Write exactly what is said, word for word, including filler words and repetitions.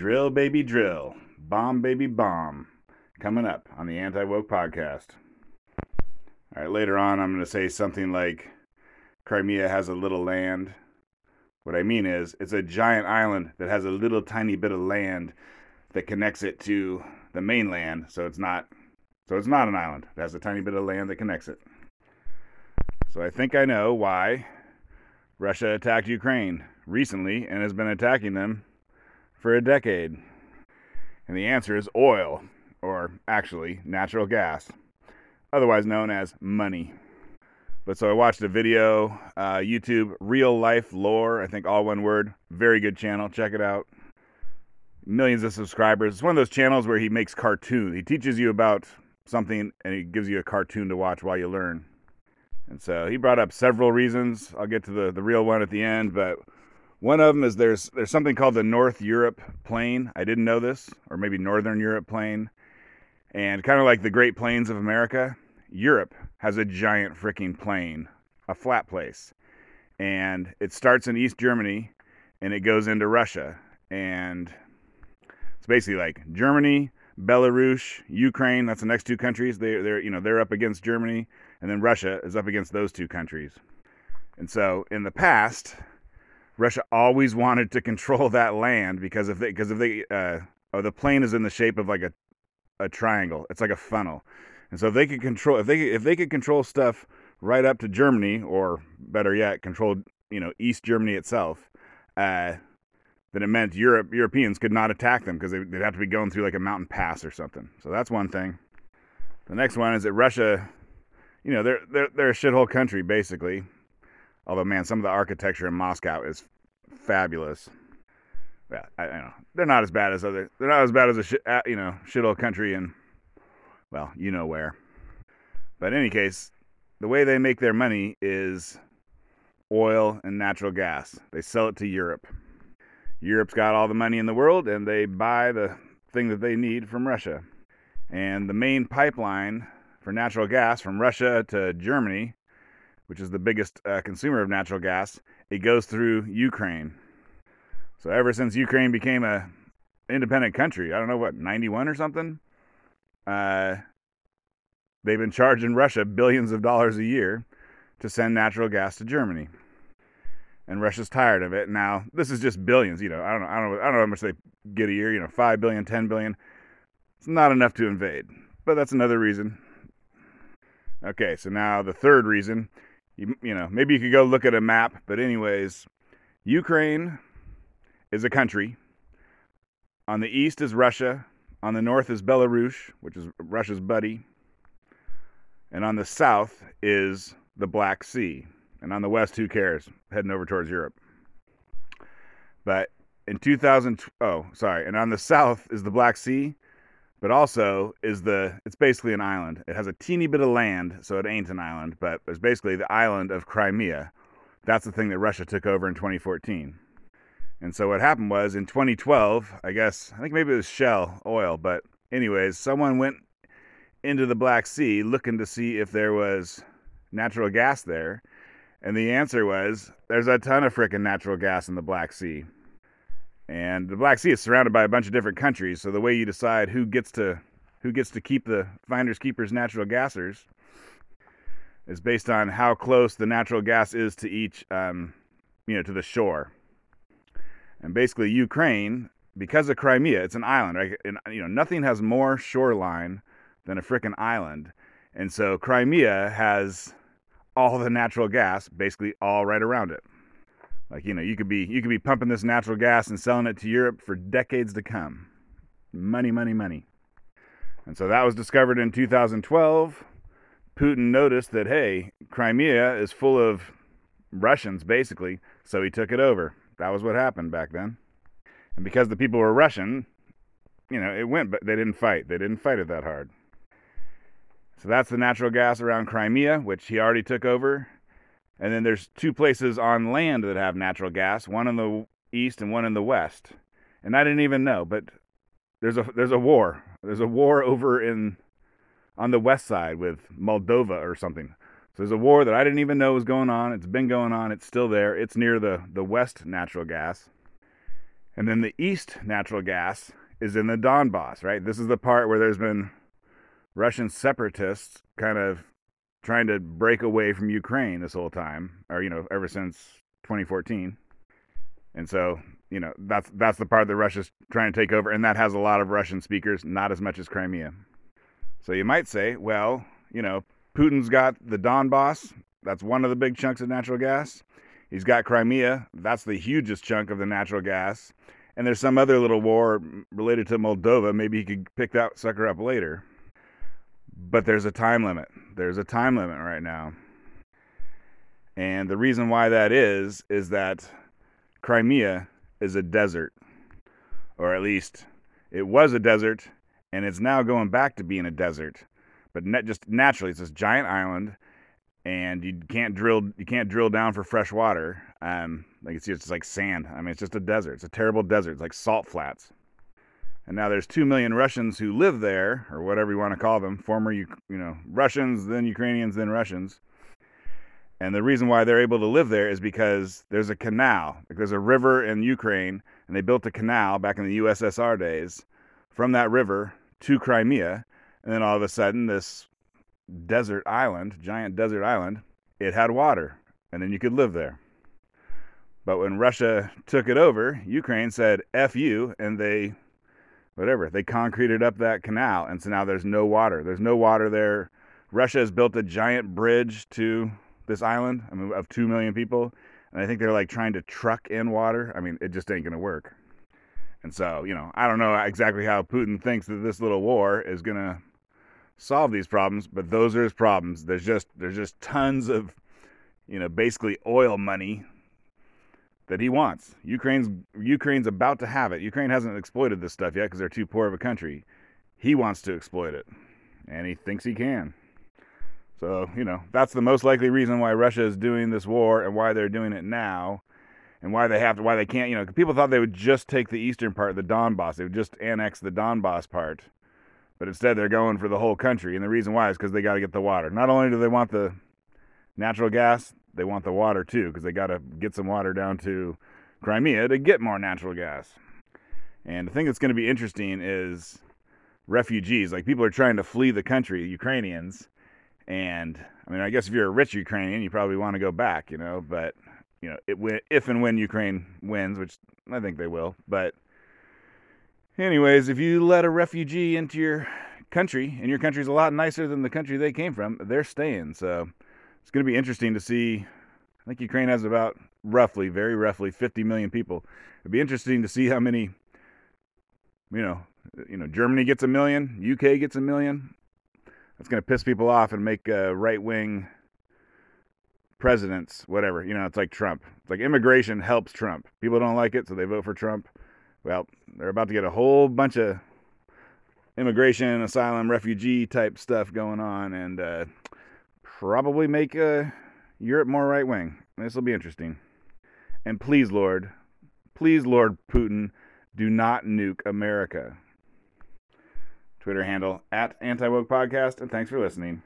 Drill, baby, drill. Bomb, baby, bomb. Coming up on the Anti Woke Podcast. All right, later on, I'm going to say something like Crimea has a little land. What I mean is, it's a giant island that has a little tiny bit of land that connects it to the mainland, so it's not so it's not an island. It has a tiny bit of land that connects it. So I think I know why Russia attacked Ukraine recently and has been attacking them for a decade. And the answer is oil, or actually natural gas, otherwise known as money. But so I watched a video, uh, YouTube, Real Life Lore, I think all one word. Very good channel. Check it out. Millions of subscribers. It's one of those channels where he makes cartoons. He teaches you about something and he gives you a cartoon to watch while you learn. And so he brought up several reasons. I'll get to the, the real one at the end, but one of them is there's there's something called the North Europe Plain. I didn't know this, or maybe Northern Europe Plain. And kind of like the Great Plains of America, Europe has a giant freaking plain, a flat place. And it starts in East Germany and it goes into Russia. And it's basically like Germany, Belarus, Ukraine, that's the next two countries. They they're you know, they're up against Germany, and then Russia is up against those two countries. And so in the past, Russia always wanted to control that land because if they because if they uh oh the plain is in the shape of like a a triangle. It's like a funnel. And so if they could control, if they could, if they could control stuff right up to Germany, or better yet, control you know East Germany itself, uh, then it meant Europe Europeans could not attack them because they, they'd have to be going through like a mountain pass or something. So that's one thing. The next one is that Russia, you know, they're they're they're a shithole country basically. Although man, some of the architecture in Moscow is fabulous. Yeah, I, I know they're not as bad as other. They're not as bad as a sh- you know shithole country in. Well, you know where. But in any case, the way they make their money is oil and natural gas. They sell it to Europe. Europe's got all the money in the world, and they buy the thing that they need from Russia. And the main pipeline for natural gas from Russia to Germany, which is the biggest uh, consumer of natural gas, it goes through Ukraine. So ever since Ukraine became an independent country, I don't know what, ninety-one or something? Uh, they've been charging Russia billions of dollars a year to send natural gas to Germany, and Russia's tired of it. Now, this is just billions, you know. I don't know. I don't know. I don't know how much they get a year. You know, five billion, ten billion. It's not enough to invade, but that's another reason. Okay, so now the third reason, you, you know, maybe you could go look at a map. But anyways, Ukraine is a country. On the east is Russia. On the north is Belarus, which is Russia's buddy. And on the south is the Black Sea. And on the west, who cares? Heading over towards Europe. But in two thousand, oh, sorry. And on the south is the Black Sea, but also is the, it's basically an island. It has a teeny bit of land, so it ain't an island, but it's basically the island of Crimea. That's the thing that Russia took over in twenty fourteen. And so what happened was in twenty twelve, I guess, I think maybe it was Shell oil, but anyways, someone went into the Black Sea looking to see if there was natural gas there. And the answer was there's a ton of frickin' natural gas in the Black Sea. And the Black Sea is surrounded by a bunch of different countries. So the way you decide who gets to who gets to keep the finders, keepers, natural gassers is based on how close the natural gas is to each, um, you know, to the shore. And basically Ukraine, because of Crimea, it's an island, right? And, you know, nothing has more shoreline than a frickin' island. And so Crimea has all the natural gas, basically all right around it. Like, you know, you could be you could be pumping this natural gas and selling it to Europe for decades to come. Money, money, money. And so that was discovered in two thousand twelve. Putin noticed that, hey, Crimea is full of Russians, basically, so he took it over. That was what happened back then. And because the people were Russian, you know, it went, but they didn't fight. They didn't fight it that hard. So that's the natural gas around Crimea, which he already took over. And then there's two places on land that have natural gas, one in the east and one in the west. And I didn't even know, but there's a there's a war. There's a war over in on the west side with Moldova or something. So there's a war that I didn't even know was going on. It's been going on. It's still there. It's near the, the west natural gas. And then the east natural gas is in the Donbass, right? This is the part where there's been Russian separatists kind of trying to break away from Ukraine this whole time, or, you know, ever since twenty fourteen. And so, you know, that's that's the part that Russia's trying to take over, and that has a lot of Russian speakers, not as much as Crimea. So you might say, well, you know, Putin's got the Donbass. That's one of the big chunks of natural gas. He's got Crimea. That's the hugest chunk of the natural gas. And there's some other little war related to Moldova. Maybe he could pick that sucker up later. But there's a time limit. There's a time limit right now. And the reason why that is, is that Crimea is a desert. Or at least it was a desert, and it's now going back to being a desert. But net, just naturally, it's this giant island, and you can't drill you can't drill down for fresh water. Um, like it's just like sand. I mean, it's just a desert. It's a terrible desert. It's like salt flats. And now there's two million Russians who live there, or whatever you want to call them, former you know Russians, then Ukrainians, then Russians. And the reason why they're able to live there is because there's a canal. Like there's a river in Ukraine, and they built a canal back in the U S S R days from that river to Crimea. And then all of a sudden, this desert island, giant desert island, it had water, and then you could live there. But when Russia took it over, Ukraine said, F you, and they, whatever, they concreted up that canal, and so now there's no water. There's no water there. Russia has built a giant bridge to this island, I mean, of two million people, and I think they're like trying to truck in water. I mean, it just ain't going to work. And so, you know, I don't know exactly how Putin thinks that this little war is going to solve these problems, but those are his problems. There's just there's just tons of, you know, basically oil money that he wants. Ukraine's Ukraine's about to have it. Ukraine hasn't exploited this stuff yet because they're too poor of a country. He wants to exploit it, and he thinks he can. So, you know, that's the most likely reason why Russia is doing this war and why they're doing it now, and why they have to, why they can't. You know, people thought they would just take the eastern part, the Donbass. They would just annex the Donbass part. But instead, they're going for the whole country. And the reason why is because they got to get the water. Not only do they want the natural gas, they want the water too, because they got to get some water down to Crimea to get more natural gas. And the thing that's going to be interesting is refugees. Like, people are trying to flee the country, Ukrainians. And, I mean, I guess if you're a rich Ukrainian, you probably want to go back, you know. But, you know, it, if and when Ukraine wins, which I think they will, but... anyways, if you let a refugee into your country, and your country's a lot nicer than the country they came from, they're staying. So it's going to be interesting to see. I think Ukraine has about roughly, very roughly, fifty million people. It'd be interesting to see how many, you know, you know, Germany gets a million, U K gets a million. That's going to piss people off and make uh, right-wing presidents, whatever. You know, it's like Trump. It's like immigration helps Trump. People don't like it, so they vote for Trump. Well, they're about to get a whole bunch of immigration, asylum, refugee type stuff going on, and uh, probably make uh, Europe more right-wing. This will be interesting. And please, Lord, please, Lord Putin, do not nuke America. Twitter handle at Anti Woke Podcast, and thanks for listening.